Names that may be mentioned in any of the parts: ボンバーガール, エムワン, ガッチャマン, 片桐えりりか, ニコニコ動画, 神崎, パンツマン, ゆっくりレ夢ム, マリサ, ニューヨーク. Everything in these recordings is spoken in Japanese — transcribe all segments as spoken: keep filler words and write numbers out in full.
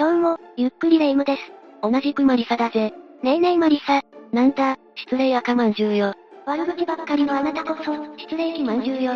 どうも、ゆっくりレ夢ムです。同じくマリサだぜ。ねえねえマリサ。なんだ、失礼赤まんじゅうよ。悪口ばっかりのあなたこそ、失礼気まんじゅうよ。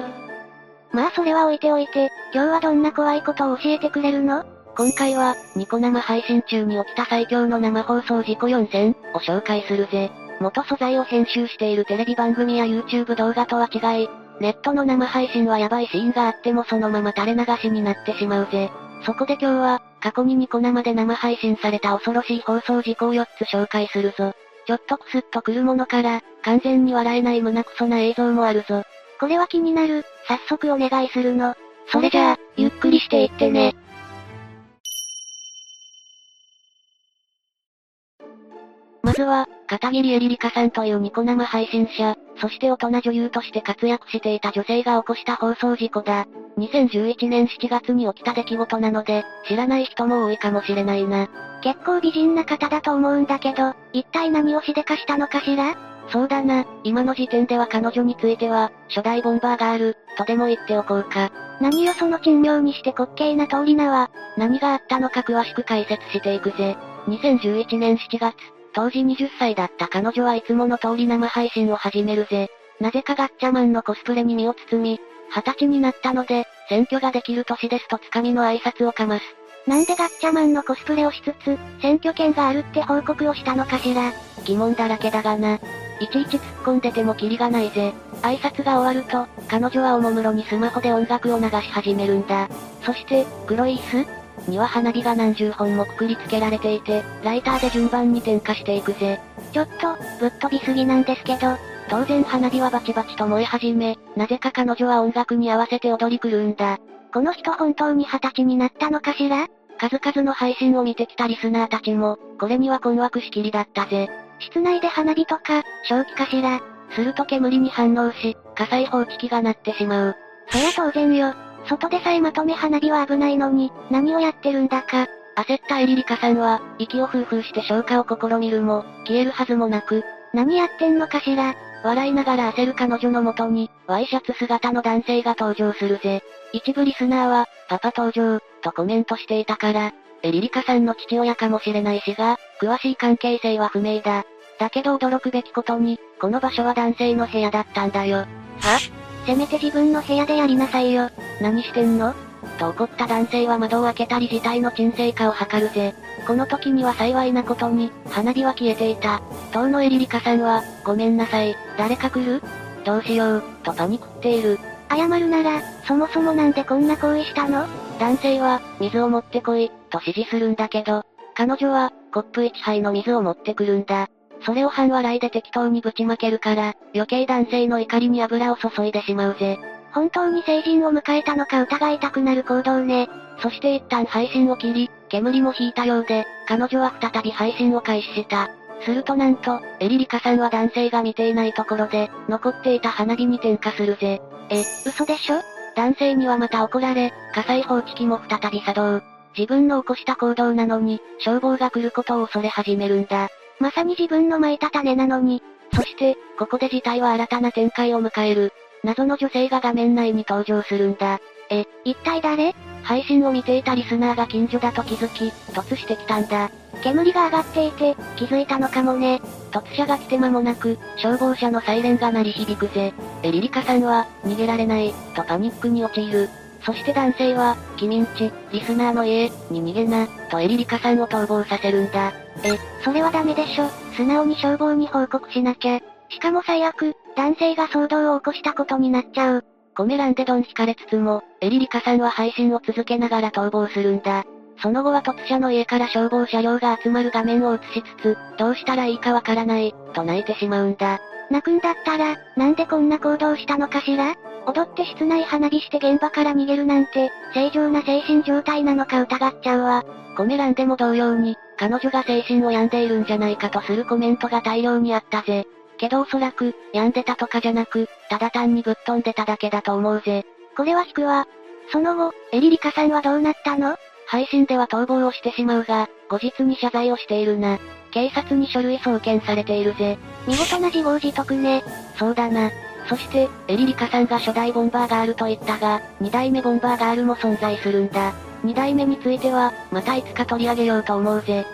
まあそれは置いておいて、今日はどんな怖いことを教えてくれるの？今回は、ニコ生配信中に起きた最強の生放送事故よんせんを紹介するぜ。元素材を編集しているテレビ番組や YouTube 動画とは違い、ネットの生配信はヤバいシーンがあってもそのまま垂れ流しになってしまうぜ。そこで今日は、過去にニコ生で生配信された恐ろしい放送事故をよっつ紹介するぞ。ちょっとクスッとくるものから、完全に笑えない胸クソな映像もあるぞ。これは気になる、早速お願いするの。それじゃあ、ゆっくりしていってね。まずは、片桐えりりかさんというニコ生配信者、そして大人女優として活躍していた女性が起こした放送事故だ。にせんじゅういちねんしちがつに起きた出来事なので、知らない人も多いかもしれないな。結構美人な方だと思うんだけど、一体何をしでかしたのかしら？そうだな、今の時点では彼女については、初代ボンバーガール、とでも言っておこうか。何よその珍妙にして滑稽な通り名は。何があったのか詳しく解説していくぜ。にせんじゅういちねんしちがつ、当時はたちだった彼女はいつもの通り生配信を始めるぜ。なぜかガッチャマンのコスプレに身を包み、はたちになったので、選挙ができる年ですとつかみの挨拶をかます。なんでガッチャマンのコスプレをしつつ、選挙権があるって報告をしたのかしら。疑問だらけだがな。いちいち突っ込んでてもキリがないぜ。挨拶が終わると、彼女はおもむろにスマホで音楽を流し始めるんだ。そして、黒い椅子には花火が何十本もくくりつけられていて、ライターで順番に点火していくぜ。ちょっと、ぶっ飛びすぎなんですけど、当然花火はバチバチと燃え始め、なぜか彼女は音楽に合わせて踊り狂うんだ。この人本当に二十歳になったのかしら？数々の配信を見てきたリスナーたちも、これには困惑しきりだったぜ。室内で花火とか、正気かしら？すると煙に反応し、火災報知器が鳴ってしまう。そりゃ当然よ。外でさえまとめ花火は危ないのに、何をやってるんだか。焦ったエリリカさんは、息をフーフーして消火を試みるも、消えるはずもなく。何やってんのかしら？笑いながら焦る彼女の元に、ワイシャツ姿の男性が登場するぜ。一部リスナーは、パパ登場、とコメントしていたから、エリリカさんの父親かもしれないしが、詳しい関係性は不明だ。だけど驚くべきことに、この場所は男性の部屋だったんだよ。は？せめて自分の部屋でやりなさいよ。何してんの？と怒った男性は窓を開けたり事態の沈静化を図るぜ。この時には幸いなことに、花火は消えていた。当のエリリカさんは、ごめんなさい、誰か来る？どうしよう、とパニクっている。謝るなら、そもそもなんでこんな行為したの？男性は、水を持ってこい、と指示するんだけど、彼女は、コップいっぱいの水を持ってくるんだ。それを半笑いで適当にぶちまけるから、余計男性の怒りに油を注いでしまうぜ。本当に成人を迎えたのか疑いたくなる行動ね。そして一旦配信を切り、煙も引いたようで、彼女は再び配信を開始した。するとなんと、エリリカさんは男性が見ていないところで、残っていた花火に点火するぜ。え、嘘でしょ？男性にはまた怒られ、火災報知器も再び作動。自分の起こした行動なのに、消防が来ることを恐れ始めるんだ。まさに自分の蒔いた種なのに。そして、ここで事態は新たな展開を迎える。謎の女性が画面内に登場するんだ。え、一体誰？配信を見ていたリスナーが近所だと気づき、突してきたんだ。煙が上がっていて、気づいたのかもね。突車が来て間もなく、消防車のサイレンが鳴り響くぜ。エリリカさんは、逃げられない、とパニックに陥る。そして男性は、君んち、リスナーの家、に逃げな、とエリリカさんを逃亡させるんだ。え、それはダメでしょ。素直に消防に報告しなきゃ。しかも最悪、男性が騒動を起こしたことになっちゃう。コメ欄でドン引かれつつも、エリリカさんは配信を続けながら逃亡するんだ。その後は突車の家から消防車両が集まる画面を映しつつ、どうしたらいいかわからない、と泣いてしまうんだ。泣くんだったら、なんでこんな行動したのかしら？踊って室内花火して現場から逃げるなんて、正常な精神状態なのか疑っちゃうわ。コメ欄でも同様に、彼女が精神を病んでいるんじゃないかとするコメントが大量にあったぜ。けどおそらく、病んでたとかじゃなく、ただ単にぶっ飛んでただけだと思うぜ。これは引くわ。その後、エリリカさんはどうなったの？配信では逃亡をしてしまうが、後日に謝罪をしているな。警察に書類送検されているぜ。見事な自業自得ね。そうだな。そして、エリリカさんが初代ボンバーガールと言ったが、二代目ボンバーガールも存在するんだ。に代目については、またいつか取り上げようと思うぜ。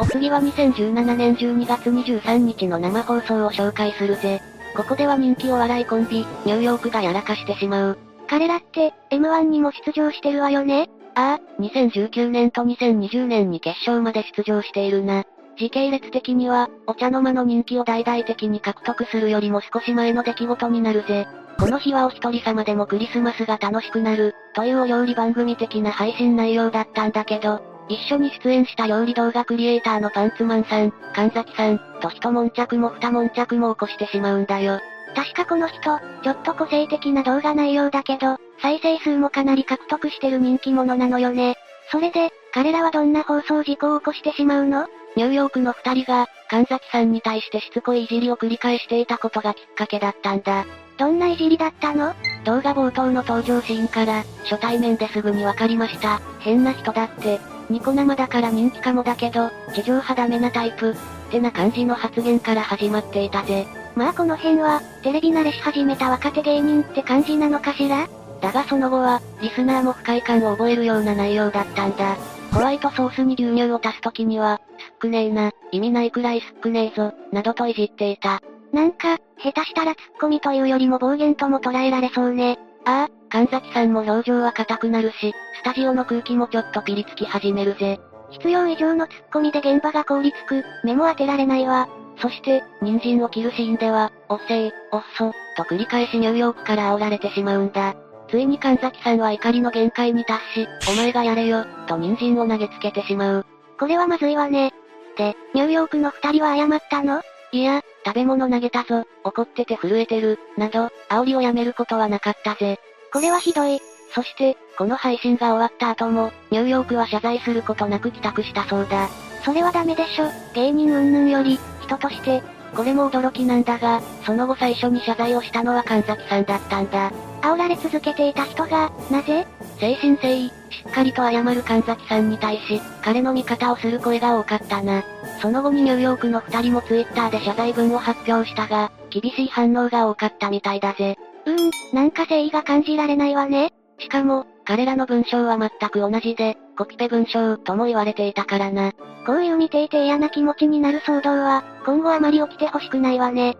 お次はにせんじゅうななねんじゅうにがつにじゅうさんにちの生放送を紹介するぜ。ここでは人気お笑いコンビ、ニューヨークがやらかしてしまう。彼らって、エムワン にも出場してるわよね。ああ、にせんじゅうきゅうねんとにせんにじゅうねんに決勝まで出場しているな。時系列的には、お茶の間の人気を大々的に獲得するよりも少し前の出来事になるぜ。この日はお一人様でもクリスマスが楽しくなる、というお料理番組的な配信内容だったんだけど、一緒に出演した料理動画クリエイターのパンツマンさん、神崎さん、と一悶着も二悶着も起こしてしまうんだよ。確かこの人、ちょっと個性的な動画内容だけど、再生数もかなり獲得してる人気者なのよね。それで、彼らはどんな放送事故を起こしてしまうの？ニューヨークの二人が、神崎さんに対してしつこいいじりを繰り返していたことがきっかけだったんだ。どんないじりだったの？動画冒頭の登場シーンから、初対面ですぐにわかりました。変な人だって。ニコ生だから人気かもだけど、地上波ダメなタイプ。ってな感じの発言から始まっていたぜ。まあこの辺は、テレビ慣れし始めた若手芸人って感じなのかしら？だがその後は、リスナーも不快感を覚えるような内容だったんだ。ホワイトソースに牛乳を足すときには、すっくねえな、意味ないくらいすっくねえぞ、などといじっていた。なんか、下手したらツッコミというよりも暴言とも捉えられそうね。ああ、神崎さんも表情は硬くなるし、スタジオの空気もちょっとピリつき始めるぜ。必要以上のツッコミで現場が凍りつく、目も当てられないわ。そして、人参を切るシーンでは、おっせい、おっそ、と繰り返しニューヨークから煽られてしまうんだ。ついに神崎さんは怒りの限界に達し、お前がやれよ、と人参を投げつけてしまう。これはまずいわね。で、ニューヨークの二人は謝ったの？いや、食べ物投げたぞ、怒ってて震えてる、など、煽りをやめることはなかったぜ。これはひどい。そして、この配信が終わった後も、ニューヨークは謝罪することなく帰宅したそうだ。それはダメでしょ、芸人云々より、人として。これも驚きなんだが、その後最初に謝罪をしたのは神崎さんだったんだ。煽られ続けていた人が、なぜ？誠心誠意、しっかりと謝る神崎さんに対し、彼の味方をする声が多かったな。その後にニューヨークの二人もツイッターで謝罪文を発表したが、厳しい反応が多かったみたいだぜ。うーん、なんか誠意が感じられないわね。しかも、彼らの文章は全く同じで、コピペ文章とも言われていたからな。こういう見ていて嫌な気持ちになる騒動は、今後あまり起きてほしくないわね。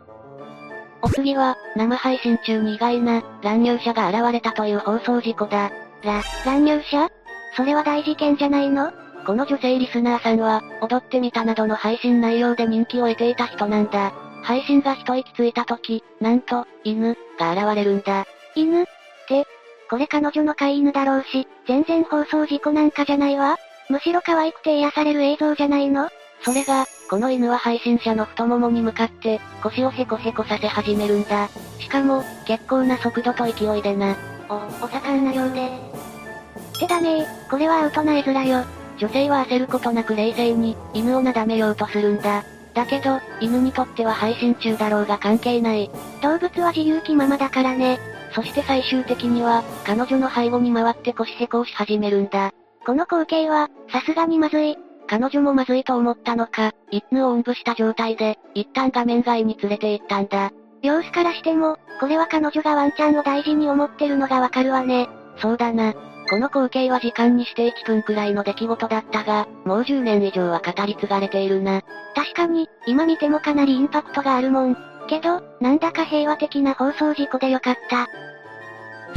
お次は、生配信中に意外な、乱入者が現れたという放送事故だ。ら、乱入者？それは大事件じゃないの？この女性リスナーさんは、踊ってみたなどの配信内容で人気を得ていた人なんだ。配信が一息ついた時、なんと、犬、が現れるんだ。犬？って、これ彼女の飼い犬だろうし、全然放送事故なんかじゃないわ。むしろ可愛くて癒される映像じゃないの？それが、この犬は配信者の太ももに向かって、腰をヘコヘコさせ始めるんだ。しかも、結構な速度と勢いでな。お、お魚ようで。ってダメー、これはアウトな絵面よ。女性は焦ることなく冷静に、犬をなだめようとするんだ。だけど、犬にとっては配信中だろうが関係ない。動物は自由気ままだからね。そして最終的には、彼女の背後に回って腰へこし始めるんだ。この光景は、さすがにまずい。彼女もまずいと思ったのか、犬をおんぶした状態で、一旦画面外に連れて行ったんだ。様子からしても、これは彼女がワンちゃんを大事に思ってるのがわかるわね。そうだな。この光景は時間にしていっぷんくらいの出来事だったが、もうじゅうねん以上は語り継がれているな。確かに、今見てもかなりインパクトがあるもん。けど、なんだか平和的な放送事故でよかった。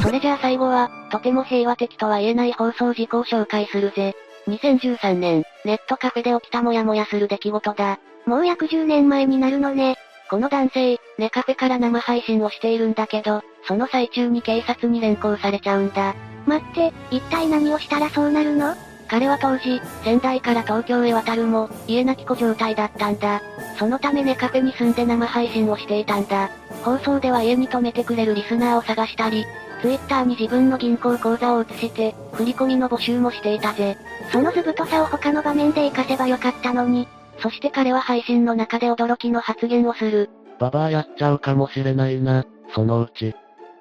それじゃあ最後は、とても平和的とは言えない放送事故を紹介するぜ。にせんじゅうさんねん、ネットカフェで起きたモヤモヤする出来事だ。もう約じゅうねんまえになるのね。この男性、ネカフェから生配信をしているんだけど、その最中に警察に連行されちゃうんだ。待って、一体何をしたらそうなるの？彼は当時、仙台から東京へ渡るも、家なき子状態だったんだ。そのためネカフェに住んで生配信をしていたんだ。放送では家に泊めてくれるリスナーを探したり、ツイッターに自分の銀行口座を移して、振り込みの募集もしていたぜ。その図太さを他の場面で活かせばよかったのに。そして彼は配信の中で驚きの発言をする。ババアやっちゃうかもしれないな、そのうち。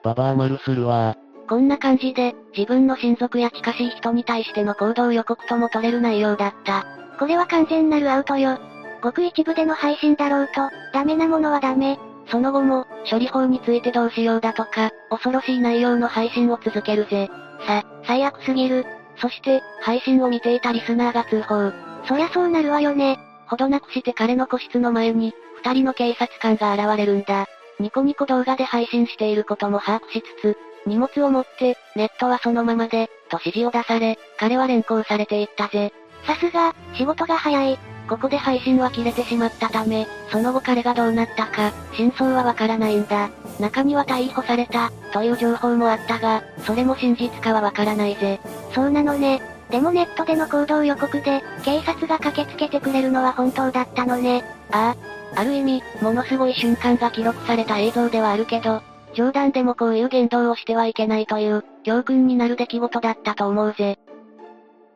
ババア丸するわ。こんな感じで、自分の親族や近しい人に対しての行動予告とも取れる内容だった。これは完全なるアウトよ。ごく一部での配信だろうと、ダメなものはダメ。その後も、処理法についてどうしようだとか、恐ろしい内容の配信を続けるぜ。さ、最悪すぎる。そして、配信を見ていたリスナーが通報。そりゃそうなるわよね。ほどなくして彼の個室の前に、二人の警察官が現れるんだ。ニコニコ動画で配信していることも把握しつつ、荷物を持って、ネットはそのままで、と指示を出され、彼は連行されていったぜ。さすが、仕事が早い。ここで配信は切れてしまったため、その後彼がどうなったか、真相はわからないんだ。中には逮捕された、という情報もあったが、それも真実かはわからないぜ。そうなのね。でもネットでの行動予告で、警察が駆けつけてくれるのは本当だったのね。ああ。ある意味、ものすごい瞬間が記録された映像ではあるけど、冗談でもこういう言動をしてはいけないという、教訓になる出来事だったと思うぜ。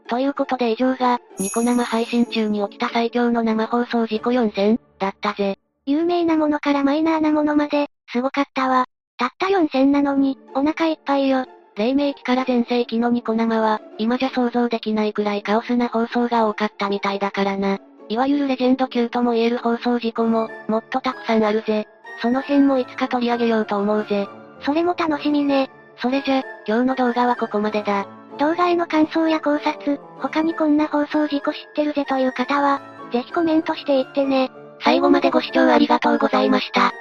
ということで以上が、ニコ生配信中に起きた最強の生放送事故よんせん、だったぜ。有名なものからマイナーなものまで、すごかったわ。たったよんせんなのに、お腹いっぱいよ。黎明期から全盛期のニコ生は、今じゃ想像できないくらいカオスな放送が多かったみたいだからな。いわゆるレジェンド級とも言える放送事故も、もっとたくさんあるぜ。その辺もいつか取り上げようと思うぜ。それも楽しみね。それじゃ、今日の動画はここまでだ。動画への感想や考察、他にこんな放送事故知ってるぜという方は、ぜひコメントしていってね。最後までご視聴ありがとうございました。